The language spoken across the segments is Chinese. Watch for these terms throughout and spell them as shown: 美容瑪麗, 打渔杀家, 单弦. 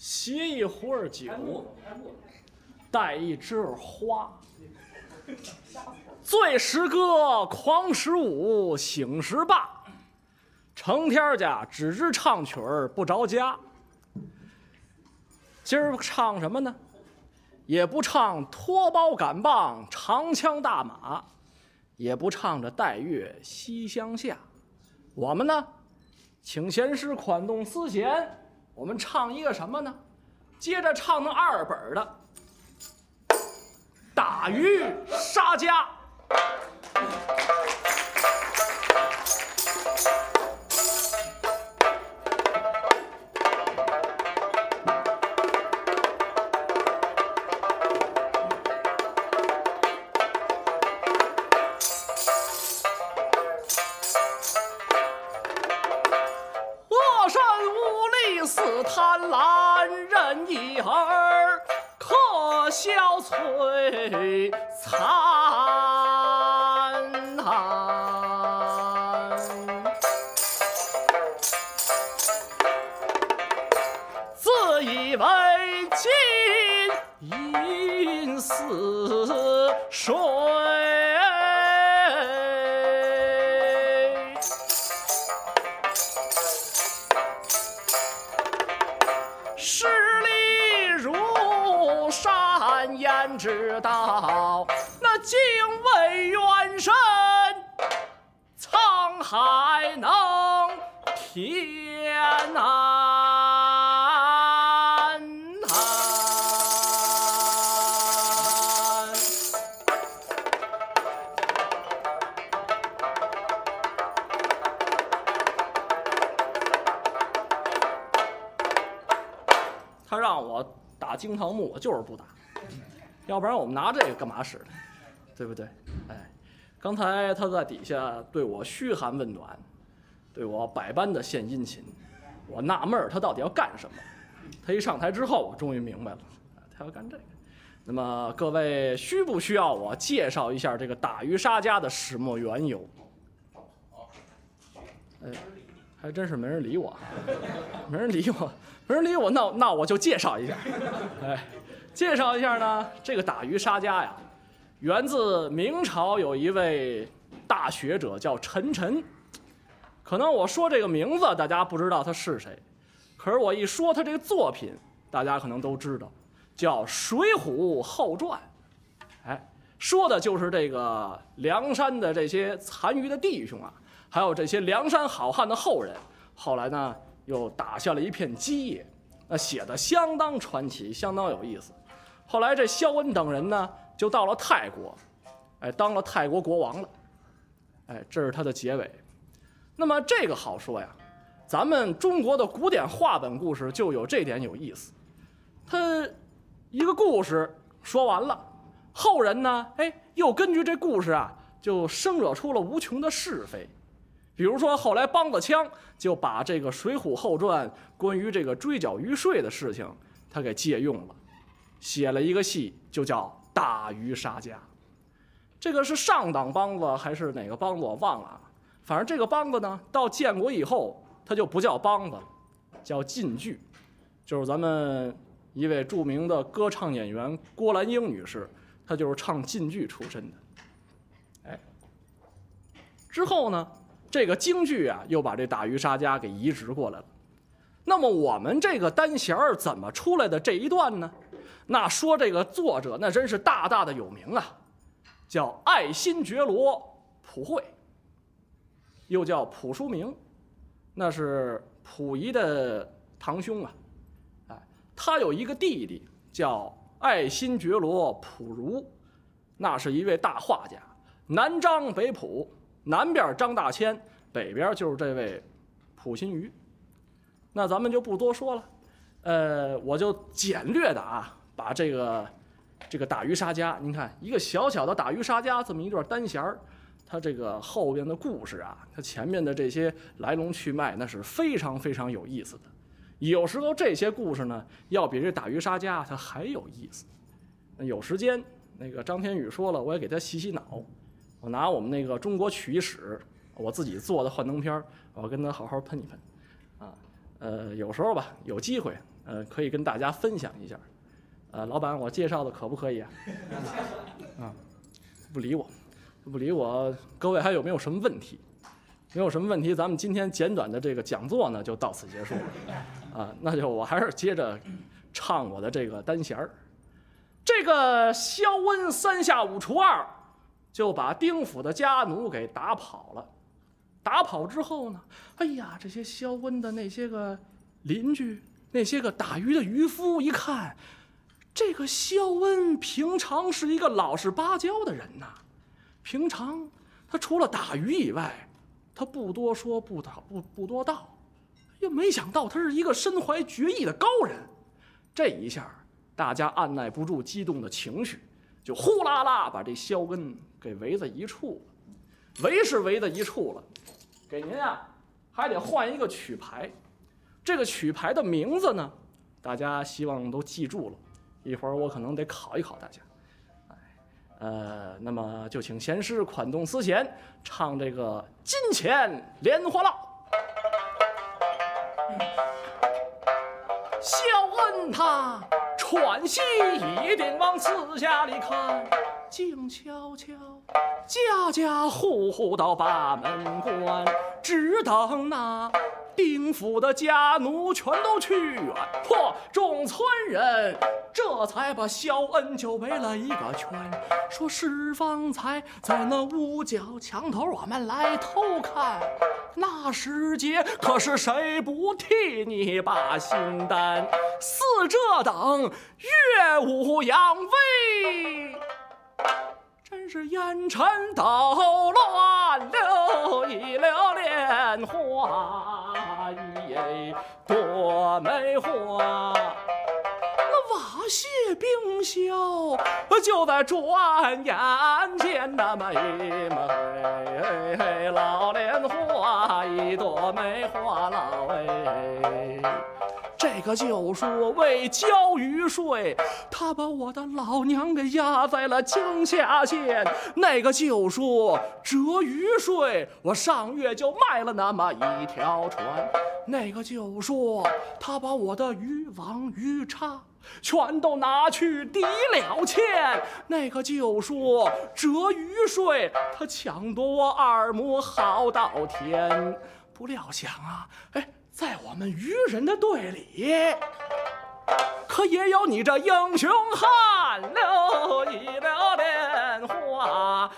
携一壶儿酒，带一枝花。 醉时歌，狂时舞，醒时罢。成天家只知唱曲儿不着家。今儿唱什么呢？也不唱脱包赶棒、长枪大马，也不唱着带月西厢下。我们呢，请弦师款动丝弦，我们唱一个什么呢？接着唱那二本的。 打渔杀家，我身无力似贪婪人一儿。 可消摧残寒，自以为金银似水，势力如。 山焉知道那精卫远身，沧海能填岸。他让我。 打惊堂木，我就是不打，要不然我们拿这个干嘛使呢？对不对？哎，刚才他在底下对我嘘寒问暖，对我百般的献殷勤，我纳闷儿他到底要干什么。他一上台之后，我终于明白了，他要干这个。那么各位需不需要我介绍一下这个打渔杀家的始末缘由？哎。 还真是没人理我，没人理我，没人理我，那我就介绍一下，哎，介绍一下呢，这个打渔杀家呀，源自明朝有一位大学者叫陈忱，可能我说这个名字大家不知道他是谁，可是我一说他这个作品，大家可能都知道，叫《水浒后传》，哎，说的就是这个梁山的这些残余的弟兄啊。 还有这些梁山好汉的后人，后来呢又打下了一片基业，那写的相当传奇，相当有意思。后来这萧恩等人呢就到了泰国，哎，当了泰国国王了，哎，这是他的结尾。那么这个好说呀，咱们中国的古典话本故事就有这点有意思，他一个故事说完了，后人呢，哎，又根据这故事啊，就生惹出了无穷的是非。 比如说，后来梆子腔就把这个《水浒后传》关于这个追缴鱼税的事情，他给借用了，写了一个戏，就叫《打渔杀家》。这个是上党梆子还是哪个梆子我忘了啊？反正这个梆子呢，到建国以后，它就不叫梆子，叫晋剧，就是咱们一位著名的歌唱演员郭兰英女士，她就是唱晋剧出身的。哎，之后呢？ 这个京剧啊，又把这打渔杀家给移植过来了。那么我们这个单弦儿怎么出来的这一段呢？那说这个作者那真是大大的有名啊，叫爱新觉罗溥惠，又叫溥书明，那是溥仪的堂兄啊。哎，他有一个弟弟叫爱新觉罗溥儒，那是一位大画家，南张北溥。 南边张大千，北边就是这位溥心畬。那咱们就不多说了，我就简略的啊，把这个打渔杀家，您看一个小小的打渔杀家这么一段单弦儿，它这个后边的故事啊，它前面的这些来龙去脉，那是非常非常有意思的。有时候这些故事呢，要比这打渔杀家它还有意思。那有时间，那个张天宇说了，我也给他洗洗脑。 我拿我们那个《中国曲艺史》，我自己做的幻灯片儿，我跟他好好喷一喷，啊，有时候吧，有机会，可以跟大家分享一下。老板，我介绍的可不可以啊？啊，不理我。各位还有没有什么问题？没有什么问题，咱们今天简短的这个讲座呢就到此结束了。啊，那就我还是接着唱我的这个单弦儿。这个萧温三下五除二就把丁府的家奴给打跑了。打跑之后呢，哎呀，这些萧温的那些个邻居，那些个打鱼的渔夫一看，这个萧温平常是一个老实巴交的人呐，平常他除了打鱼以外，他不多说不多道，又没想到他是一个身怀绝艺的高人。这一下，大家按耐不住激动的情绪，就呼啦啦把这萧温给围在一处了。围是围在一处了，给您啊，还得换一个曲牌。这个曲牌的名字呢，大家希望都记住了。一会儿我可能得考一考大家。那么就请弦师款动丝弦，唱这个《金钱莲花落》。萧恩他喘息一定往四下里看，静悄悄，家家户户到把门关，只等那丁府的家奴全都去远，嚯！众村人这才把萧恩就围了一个圈，说是方才在那屋角墙头我们来偷看，那时节可是谁不替你把心担，似这等乐舞扬威，真是烟尘捣乱，留一留莲花，多梅花。那瓦屑冰消，就在转眼间，那美老莲花，一朵梅花老这个就说为交鱼税，他把我的老娘给压在了江夏县。那个就说折鱼税，我上月就卖了那么一条船。那个就说他把我的渔网渔叉全都拿去抵了欠。那个就说折鱼税，他抢夺我二亩好稻田。不料想啊，哎，在我们渔人的队里，可也有你这英雄汉，留一留莲花，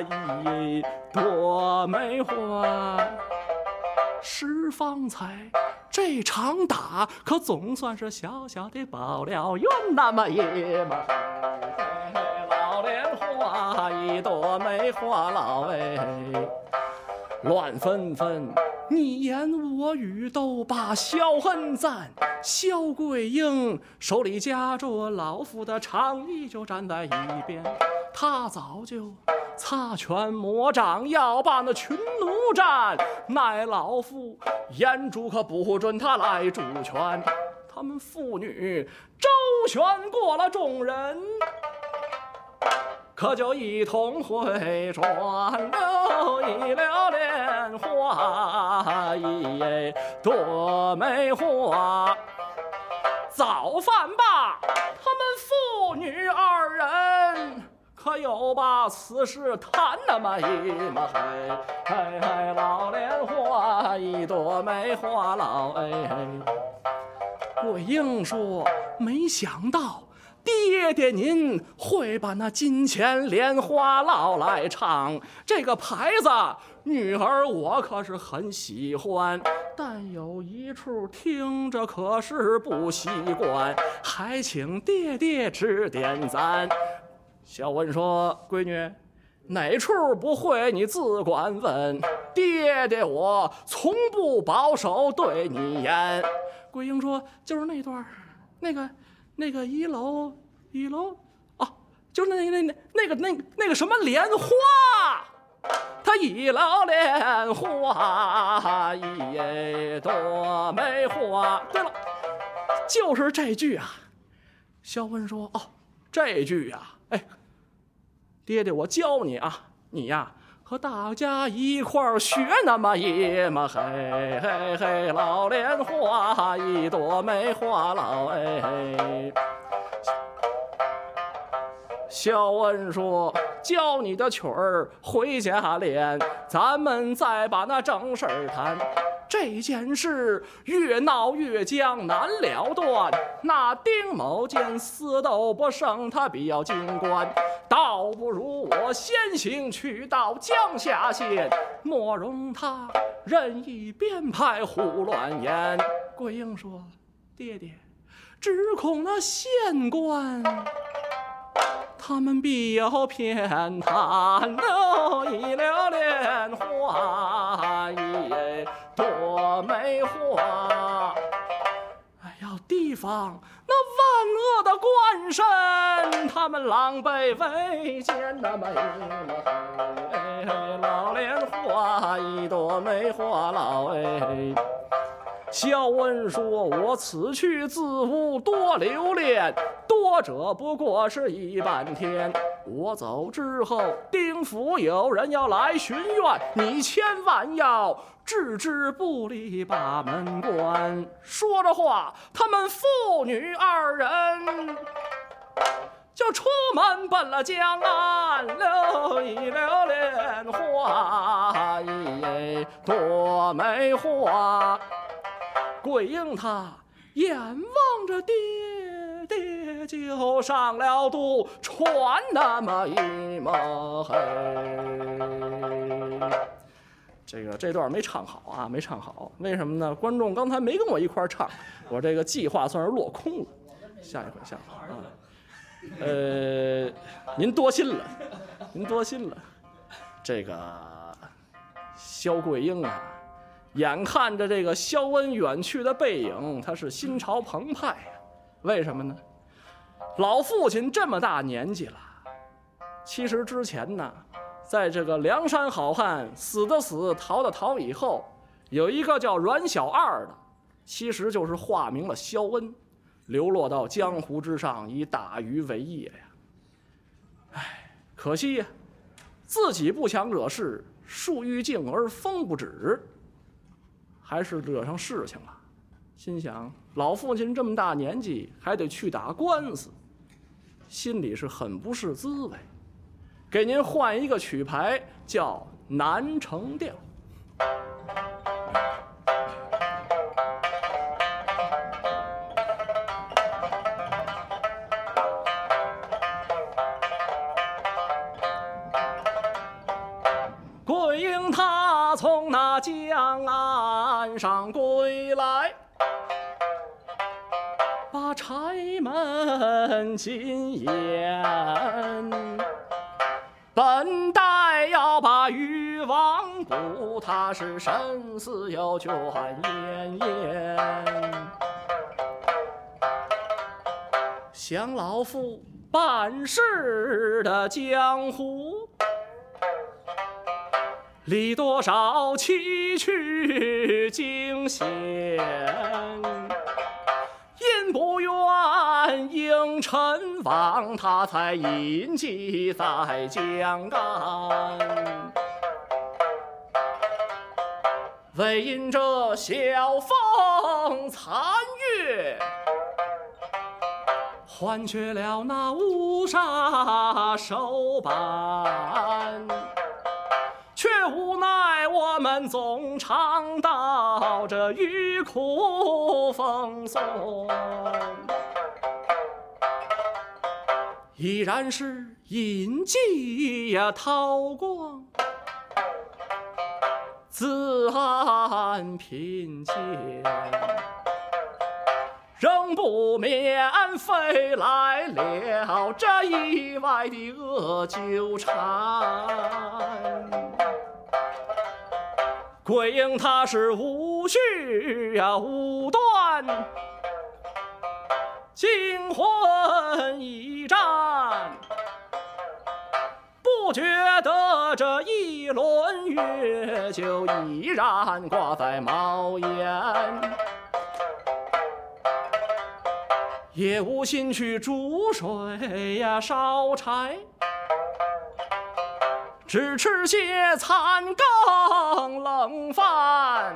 一朵梅花。是方才这场打，可总算是小小的报了怨，那么一枚老莲花，一朵梅花老哎，乱纷纷。你言我语都把萧恩赞，萧桂英手里夹着老妇的长衣就站在一边，他早就擦拳魔掌要把那群奴战，奈老妇严主可不准他来主权，他们妇女周旋过了众人，可就一同回转，留一留莲花，一朵梅花。早饭罢，他们父女二人可有把此事谈那么一枚，老莲花，一朵梅花老哎。我硬说没想到爹爹您会把那金钱莲花落来唱，这个牌子女儿我可是很喜欢，但有一处听着可是不习惯，还请爹爹指点咱。小文说，闺女，哪处不会你自管问，爹爹我从不保守对你言。桂英说，就是那段那个一楼啊，就是那个什么莲花，他一楼莲花，一朵梅花。对了，就是这句啊。萧温说，哦，这句啊，哎，爹爹我教你啊，你呀，和大家一块儿学那么一嘛嘿嘿嘿，老莲花一朵梅花老哎。肖恩说：“教你的曲儿回家练，咱们再把那正事儿谈。”这件事越闹越僵，难了断。那丁某见私斗不胜，他必要进关，倒不如我先行去到江夏县，莫容他任意编排胡乱言。桂英说：“爹爹，只恐那县官，他们必有偏袒，都一撩莲花一朵梅花。哎呀，地方那万恶的官绅，他们狼狈为奸，那么一朵老莲花，一朵梅花老哎。”肖恩说：“我此去自无多留恋，多者不过是一半天。我走之后，丁府有人要来询问，你千万要置之不理，把门关。”说着话，他们父女二人就出门奔了江岸，留一留莲花，一朵梅花。桂英他眼望着爹爹就上了渡，船那么一抹黑。这段没唱好啊，没唱好，为什么呢？观众刚才没跟我一块儿唱，我这个计划算是落空了。下一回啊，您多心了。这个肖桂英啊，眼看着这个肖恩远去的背影，他是心潮澎湃呀。为什么呢？老父亲这么大年纪了，其实之前呢，在这个梁山好汉死的死逃的逃以后，有一个叫阮小二的，其实就是化名了肖恩，流落到江湖之上，以打鱼为业呀。唉，可惜呀，自己不想惹事，树欲静而风不止，还是惹上事情了。心想老父亲这么大年纪还得去打官司，心里是很不是滋味。给您换一个曲牌，叫南城调。桂英他从那江岸上归来，把柴门紧掩，本待要把渔网补，他是神思有卷烟烟。想老父办事的江湖里多少崎岖惊险，因不愿应尘网，他才隐迹在江岸。唯因这晓风残月，换却了那乌纱手板。却无奈我们总尝到这鱼苦风松，依然是隐迹呀韬光，自安贫贱，仍不免飞来了这意外的恶纠缠。桂英他是无序呀无端，惊魂一战，不觉得这一轮月就已然挂在茅檐，也无心去煮水呀烧柴。只吃些残羹冷饭，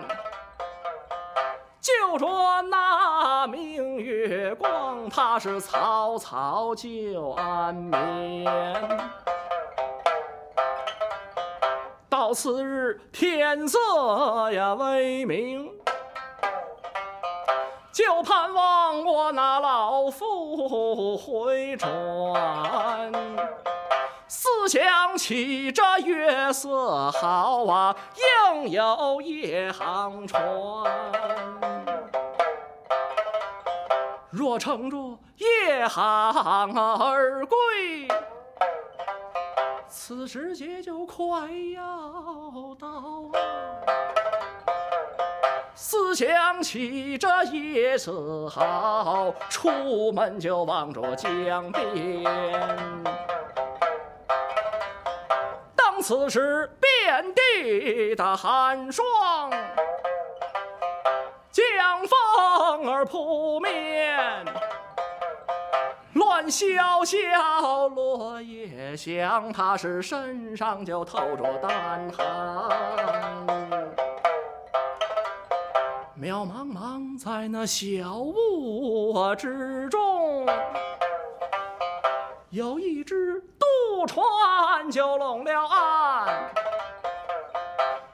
就着那明月光，他是草草就安眠。到次日天色呀微明，就盼望我那老妇回转。思想起这月色好啊，应有夜航船。若乘着夜航而归，此时节就快要到啊。思想起这夜色好，出门就望着江边。此时遍地的寒霜，江风儿扑面，乱萧萧落叶香，他是身上就透着淡寒。渺茫茫在那小雾之中，有一只渡船就拢了岸，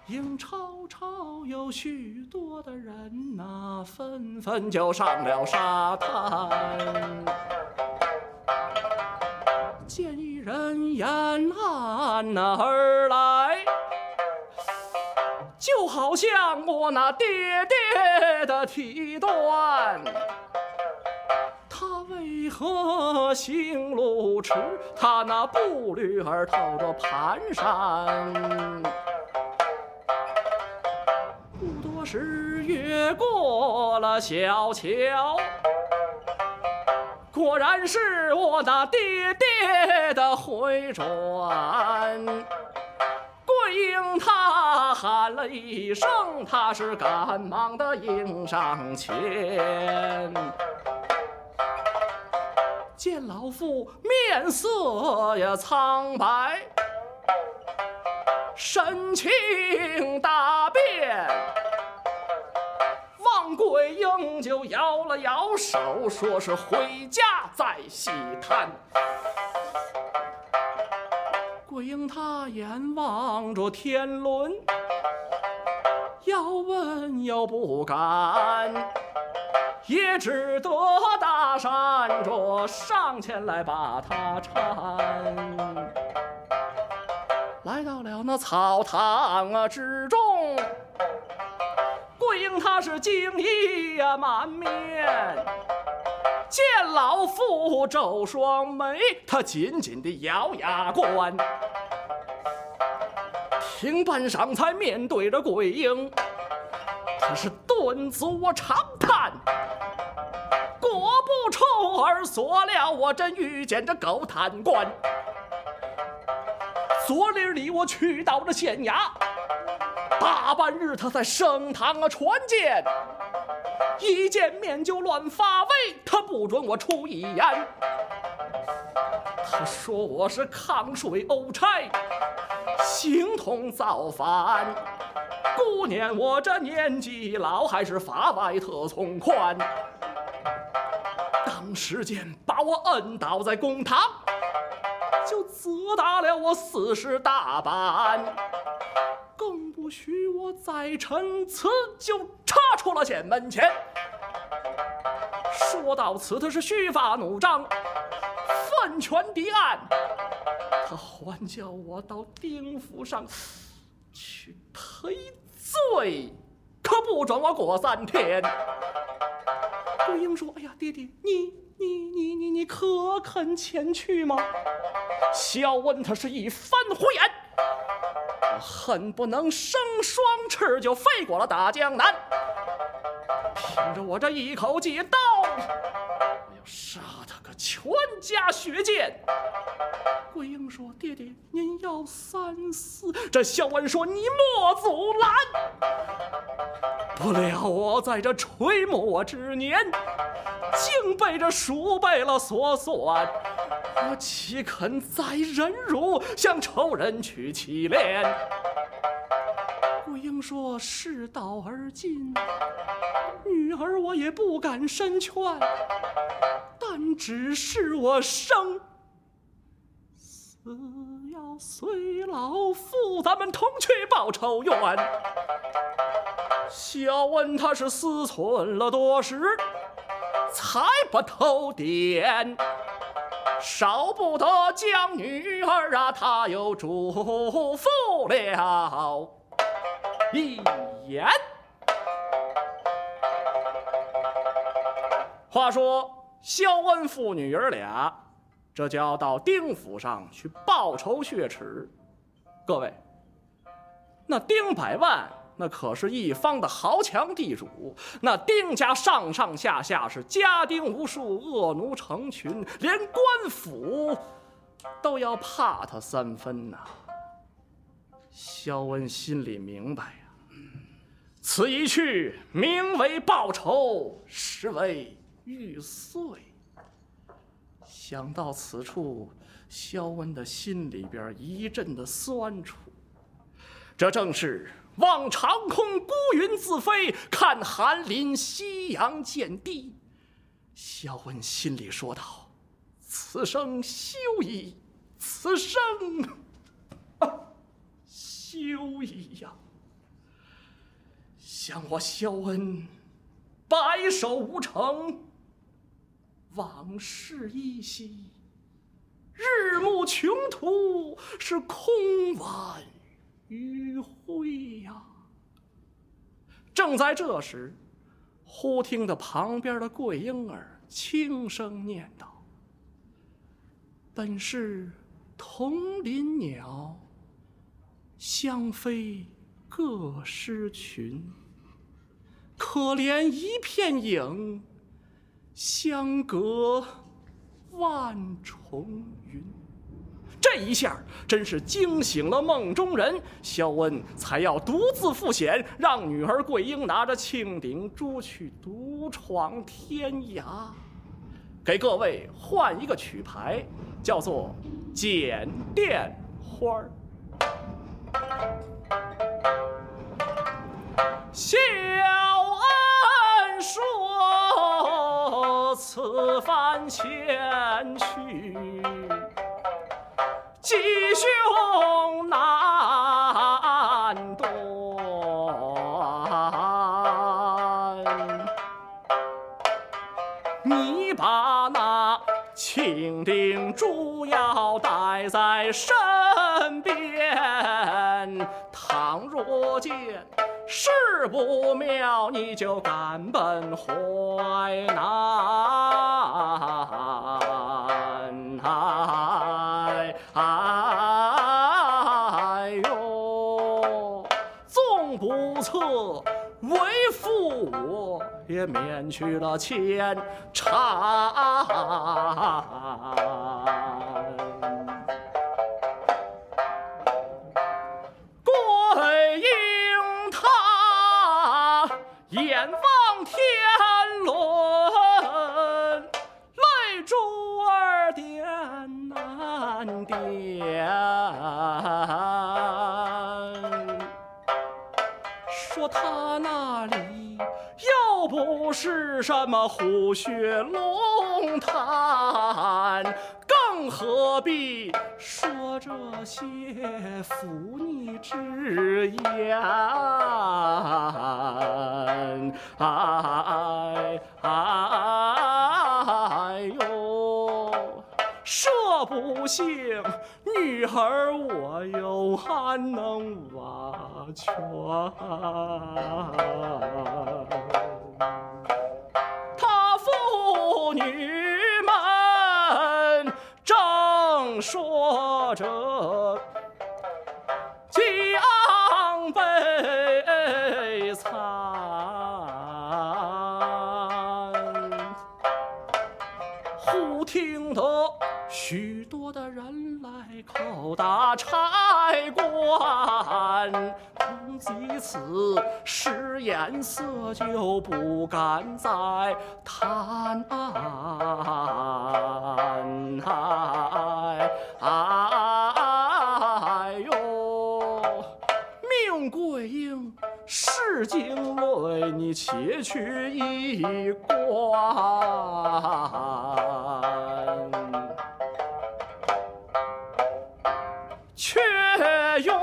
影绰绰有许多的人呐，纷纷就上了沙滩。见一人沿岸而来，就好像我那爹爹的蹄断。为何行路迟？他那步履儿透着蹒跚。不多时，越过了小桥，果然是我那爹爹的回转。桂英他喊了一声，他是赶忙的迎上前。见老妇面色呀苍白，神情大变，望桂英就摇了摇手，说是回家再细谈。桂英她眼望着天伦，要问又不敢，也只得搭讪着上前来把他搀。来到了那草堂啊之中，桂英他是惊异呀满面，见老妇皱双眉，他紧紧地咬牙关。停半晌才面对着桂英，他是顿足我长叹，果不出尔所料，我真遇见这狗贪官。昨日里我去到了县衙，大半日他在升堂啊传见，一见面就乱发威，他不准我出一言。他说我是抗税殴差，形同造反。姑娘，我这年纪老，还是法外特从宽。当时间把我摁倒在公堂，就责打了我40大板，更不许我再陈词，就插出了县门前。说到此，他是须发怒张，奋拳敌案，他还叫我到丁府上去赔罪，可不准我过3天。桂英说：“哎呀，爹爹，你可肯前去吗？”萧恩他是一翻火眼，我恨不能生双翅就飞过了大江南。凭着我这一口借刀，我要杀他个全家血溅。桂英说：“爹爹，您要三思。”这萧恩说：“你莫阻拦。”不料我在这垂暮之年，竟被这鼠辈了所算。我岂肯再忍辱，向仇人去乞怜？不应说事到而今，女儿我也不敢深劝，但只是我生死要随老父，咱们同去报仇冤。小恩他是思忖了多时，才不头点，少不得将女儿啊，他又嘱咐了一言。话说萧恩父女儿俩，这就要到丁府上去报仇雪耻。各位，那丁百万那可是一方的豪强地主，那丁家上上下下是家丁无数，恶奴成群，连官府都要怕他三分呐。萧恩心里明白呀，此一去名为报仇，实为玉碎。想到此处，萧恩的心里边一阵的酸楚。这正是望长空，孤云自飞；看寒林，夕阳见地。萧恩心里说道：“此生休矣，此生休矣呀！想我萧恩，白首无成，往事依稀，日暮穷途，是空晚余晖呀！”正在这时，忽听得旁边的桂英儿轻声念道：“本是同林鸟，相飞各失群。可怜一片影，相隔万重云。”这一下真是惊醒了梦中人，萧恩才要独自赴险，让女儿桂英拿着庆鼎珠去独闯天涯。给各位换一个曲牌，叫做《剪电花》。萧恩说此番前去，吉凶难断，你把那青鼎珠要带在身边，倘若见事不妙，你就赶奔淮南。哎呦，纵不测，为父我也免去了牵缠。桂英她眼望天伦，泪珠儿点难点，说他那里又不是什么虎穴龙潭，更何必说这些忤逆之言？哎呦，设不幸女儿我又还能瓦全？他父女正说着将悲惨，忽听得许多的人来叩打差官，从几次使眼色，就不敢再贪案。去一关，却原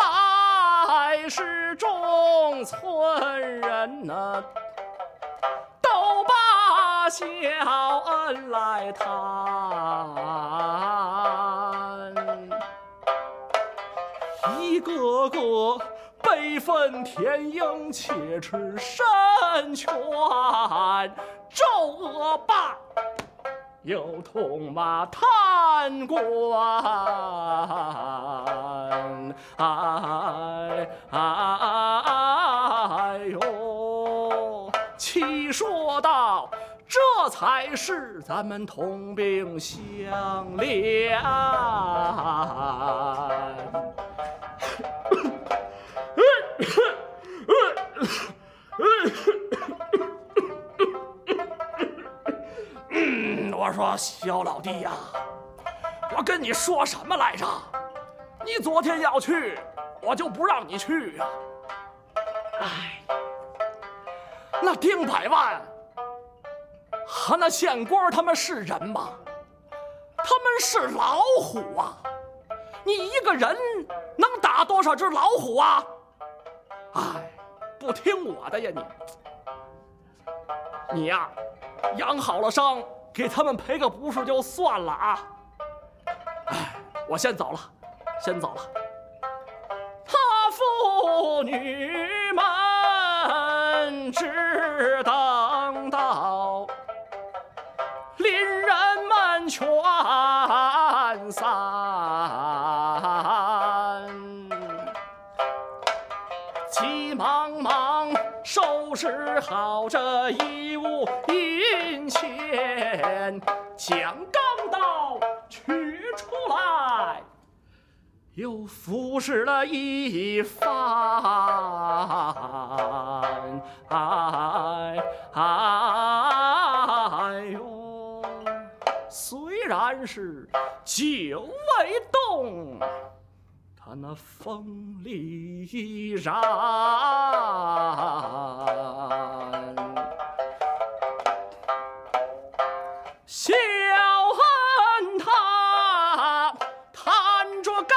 来是中村人呐，都把小恩来谈，一个个悲愤填膺，且吃山泉，咒恶霸，又痛骂贪官，哎呦！岂说道，这才是咱们同病相怜。我说肖老弟呀，我跟你说什么来着？你昨天要去，我就不让你去呀！哎，那丁百万和那县官他们是人吗？他们是老虎啊！你一个人能打多少只老虎啊？哎，不听我的呀你！你呀，养好了伤，给他们赔个不是就算了啊！哎，我先走了，先走了。他父女们只当道，邻人们全散，急忙忙收拾好这衣物银钱，将钢刀取出来，又服侍了一番。哎呦！虽然是久未动，他那锋利依然。小恩他弹着钢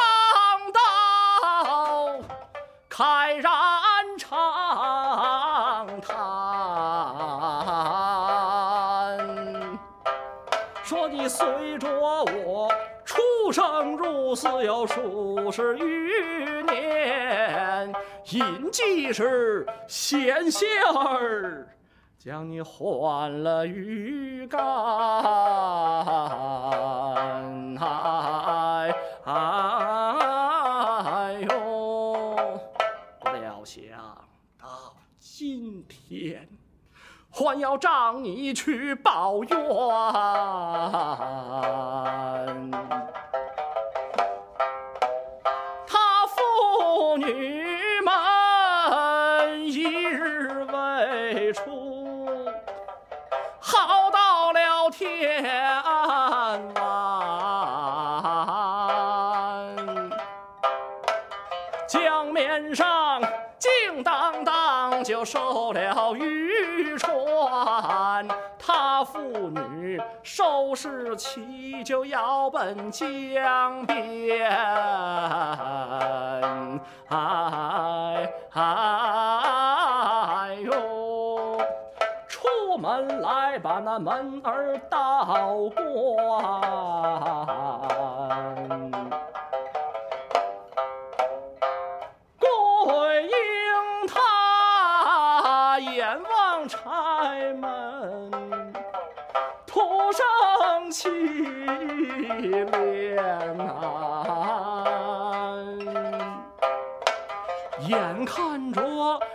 刀，慨然长叹，说你随着我出生入死有数十余年，隐迹时险些儿将你换了鱼竿。哎呦！不料想到今天，还要仗你去报怨。他父女们一日未出，好到了天晚，江面上静荡荡就受了渔船，他父女收拾齐就要奔江边。哎呦！出门来把那门儿倒关，桂英他眼望柴门，徒生凄怜，眼看着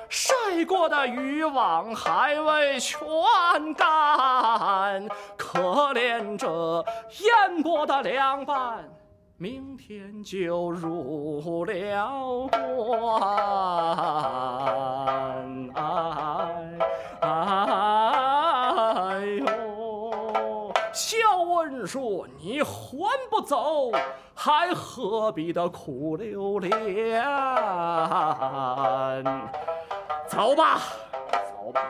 晒过的渔网还未全干，可怜这烟波的凉拌，明天就入了关。哎呦！萧恩说：“你还不走，还何必的苦留连？”走吧，走吧。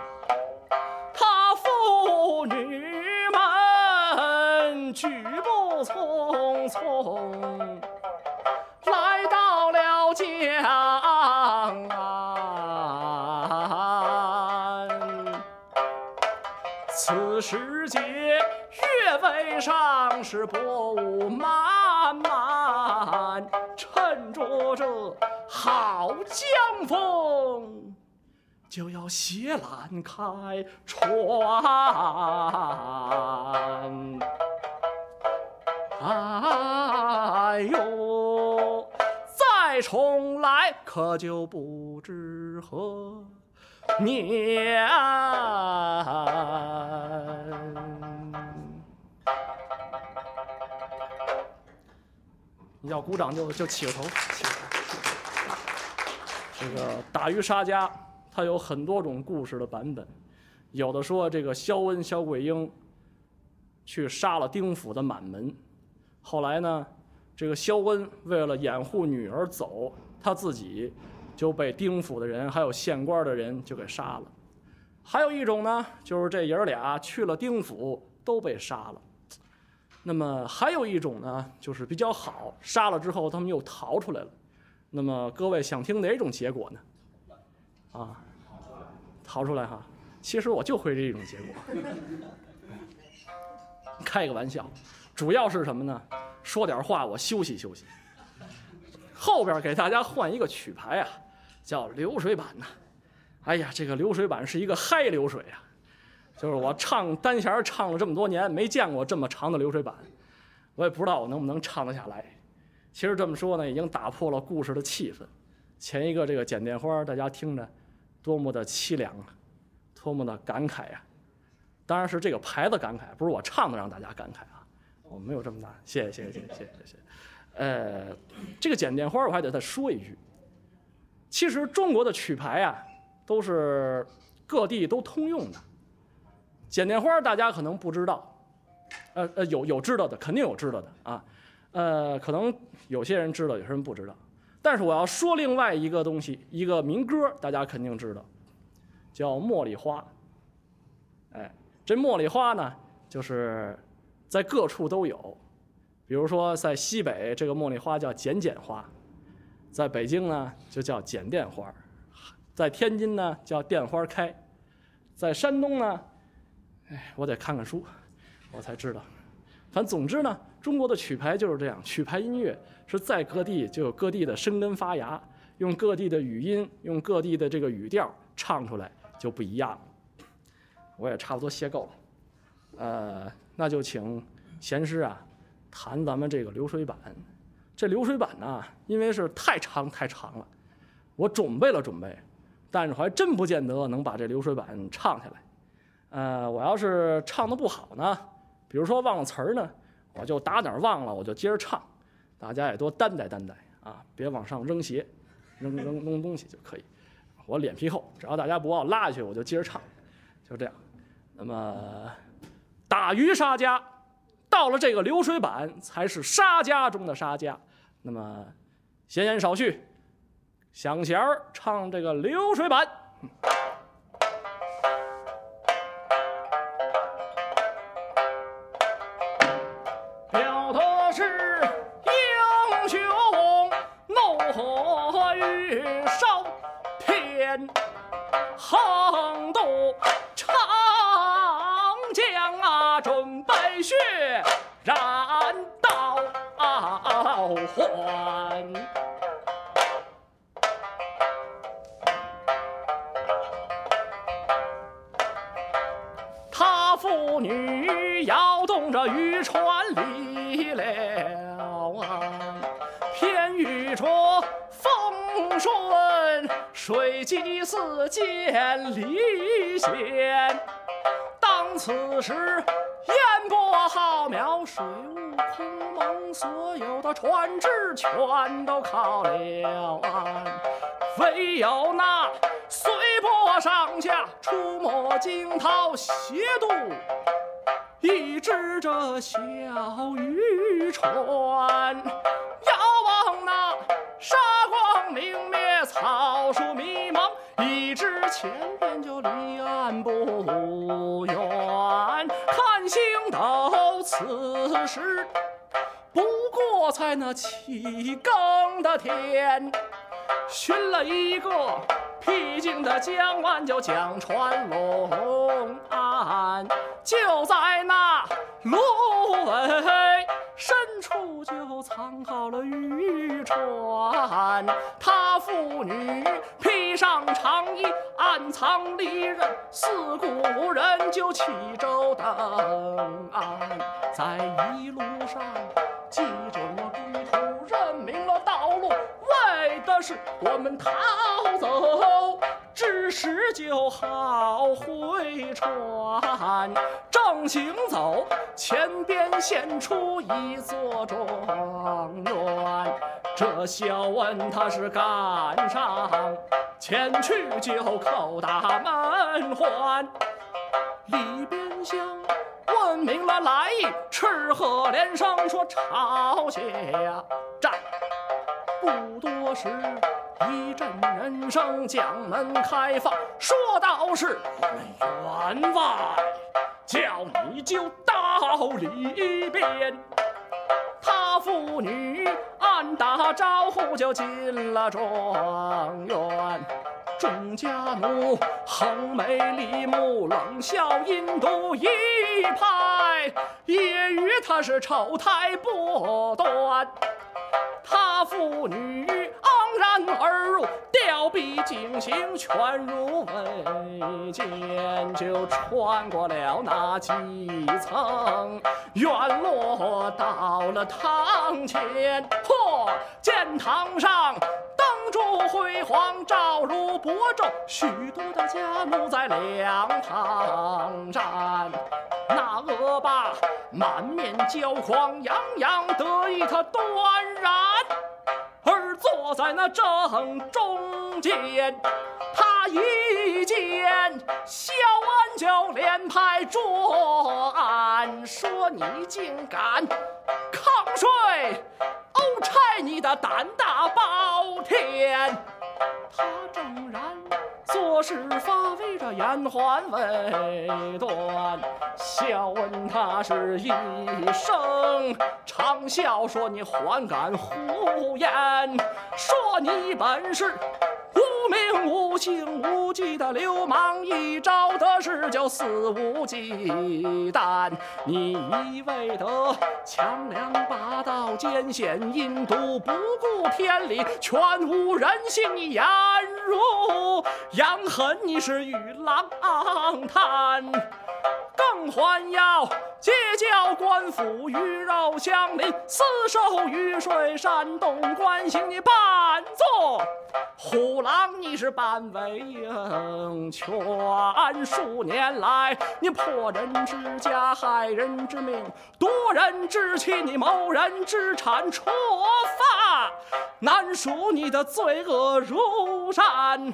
匆匆来到了江岸，此时节月未上，是薄雾漫漫，趁着这好江风就要斜缆开船。哎呦，再重来可就不知何年。你要鼓掌就起个头。这个打渔杀家，它有很多种故事的版本，有的说这个萧恩、萧桂英去杀了丁府的满门。后来呢，这个萧恩为了掩护女儿走，他自己就被丁府的人还有县官的人就给杀了。还有一种呢，就是这爷儿俩去了丁府都被杀了。那么还有一种呢，就是比较好，杀了之后他们又逃出来了。那么各位想听哪种结果呢？啊，逃出来哈！其实我就会这种结果，开个玩笑。主要是什么呢？说点话，我休息休息。后边给大家换一个曲牌啊，叫流水板呐。哎呀，这个流水板是一个嗨流水啊，就是我唱单弦唱了这么多年，没见过这么长的流水板，我也不知道我能不能唱得下来。其实这么说呢，已经打破了故事的气氛。前一个这个剪电花，大家听着，多么的凄凉啊，多么的感慨啊！当然是这个牌子感慨，不是我唱的让大家感慨啊。我没有这么大，谢谢。这个剪电花我还得再说一句，其实中国的曲牌啊，都是各地都通用的。剪电花大家可能不知道，有知道的，肯定有知道的啊，可能有些人知道，有些人不知道。但是我要说另外一个东西，一个民歌大家肯定知道，叫茉莉花。哎，这茉莉花呢，就是在各处都有，比如说在西北，这个茉莉花叫剪剪花，在北京呢就叫剪电花，在天津呢叫电花开，在山东呢，哎，我得看看书，我才知道。反正总之呢，中国的曲牌就是这样，曲牌音乐是在各地就有各地的生根发芽，用各地的语音，用各地的这个语调唱出来就不一样了。我也差不多歇够了。那就请贤师啊，谈咱们这个流水板。这流水板呢，因为是太长了，我准备，但是我还真不见得能把这流水板唱下来。我要是唱得不好呢，比如说忘了词儿呢，我就打哪儿忘了，我就接着唱。大家也多担待啊，别往上扔鞋，扔东西就可以。我脸皮厚，只要大家不把我拉下去，我就接着唱，就这样。那么，打渔杀家，到了这个流水板才是杀家中的杀家。那么，闲言少叙，响弦儿唱这个流水板。表的是英雄怒火与烧天，横渡长江啊，准备血染刀环。他父女摇动着渔船离了岸，偏遇着风顺水击四溅离弦。当此时烟波浩渺，水雾空蒙，所有的船只全都靠了岸，唯有那随波上下出没惊涛斜渡一只这小渔船，遥望那沙光明灭，草树迷茫，一只前面就离岸不远。看星斗此时过在那起更的天，寻了一个僻静的江湾，叫蒋船龙岸，就在那芦苇深处就藏好了渔船。他父女披上长衣，暗藏利刃，四股人就起舟登岸。在一路上记着我归途，认明了道路，为的是我们逃走，知识就好回船。正行走，前边现出一座庄园，这小文他是赶上前去，就叩打门环。李边厢问明了来意，斥喝连声说：“朝下站！”不多时，一阵人声，将门开放，说道是：“我们员外叫你就到里边。”他父女暗打招呼，就进了庄园。众家奴横眉立目，冷笑阴毒一派，夜雨他是丑态不断。他父女昂然而入，吊臂警行，全如围歼，就穿过了那几层，院落到了堂前。嚯，见堂上灯烛辉煌，照如薄昼，许多的家奴在两旁站。那恶霸满面骄狂，洋洋得意，他端然而坐在那正中间。他一见萧恩，就连拍桌案，说：“你竟敢抗税！欧差你的胆大包天！”他正然做事发威着，眼环未断。笑问他是一声长笑，说：“你还敢胡言！说你本是无名无姓无忌的流氓，一招得势就肆无忌惮。你一味的强梁霸道，奸险阴毒，不顾天理，全无人性，你言如阳狠，你是与狼谈，更还要结交官府，鱼肉乡邻，私收鱼税，煽动官刑，你扮作虎狼，你是半为鹰犬。数年来，你破人之家，害人之命，夺人之妻，你谋人之产，戳发难数，你的罪恶如山。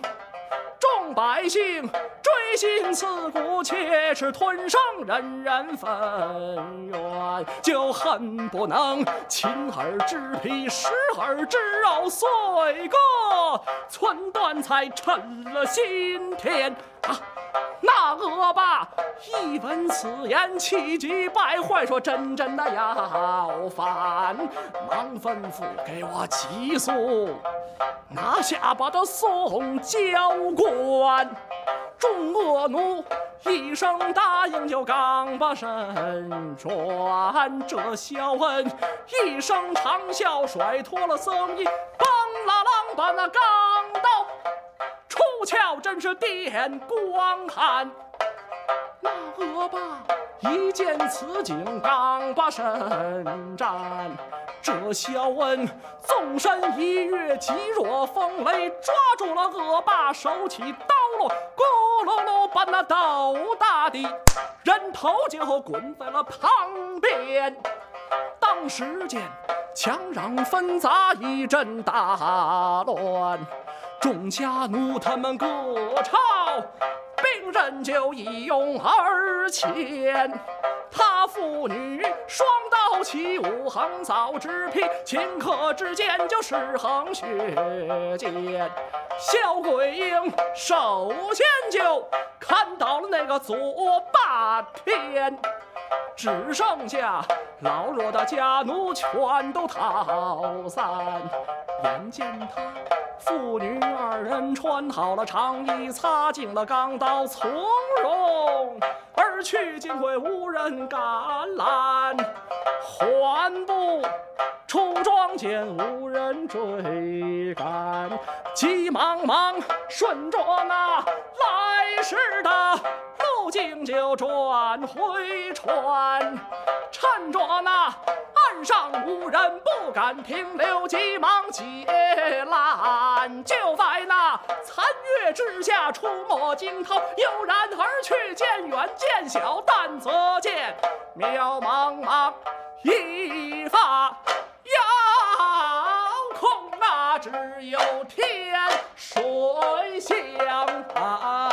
众百姓锥心刺骨，切齿吞声，人人愤怨，就恨不能擒而之皮，食而之肉，碎个寸断，才趁了心田。那恶霸一闻此言，气急败坏，说：“真真的要反，忙吩咐给我急速拿下，把他送交官。”众恶奴一声答应，就刚把身转。这萧恩一声长啸，甩脱了僧衣，梆啦啷把那钢刀出鞘，真是电光寒。那恶霸一见此景，刚把身站。这萧恩纵身一跃，急若风雷，抓住了恶霸，手起刀落，咕噜噜把那斗大的人头就滚在了旁边。当时间强嚷纷杂，一阵大乱，众家奴他们各朝病人，就一拥而前。他父女双刀起舞，横扫之劈，顷刻之间就尸横血溅。萧桂英首先就看到了那个左霸天，只剩下老弱的家奴全都逃散。眼见他父女二人穿好了长衣，擦净了钢刀，从容而去，竟会无人敢拦。还不出庄间，无人追赶，急忙忙顺庄啊，来时的路径就转回船。趁着那岸上无人不敢停留，急忙解缆，就在那残月之下出没惊涛，悠然而去，渐远渐小，但则见渺茫茫，一发遥控，那只有天水相伴。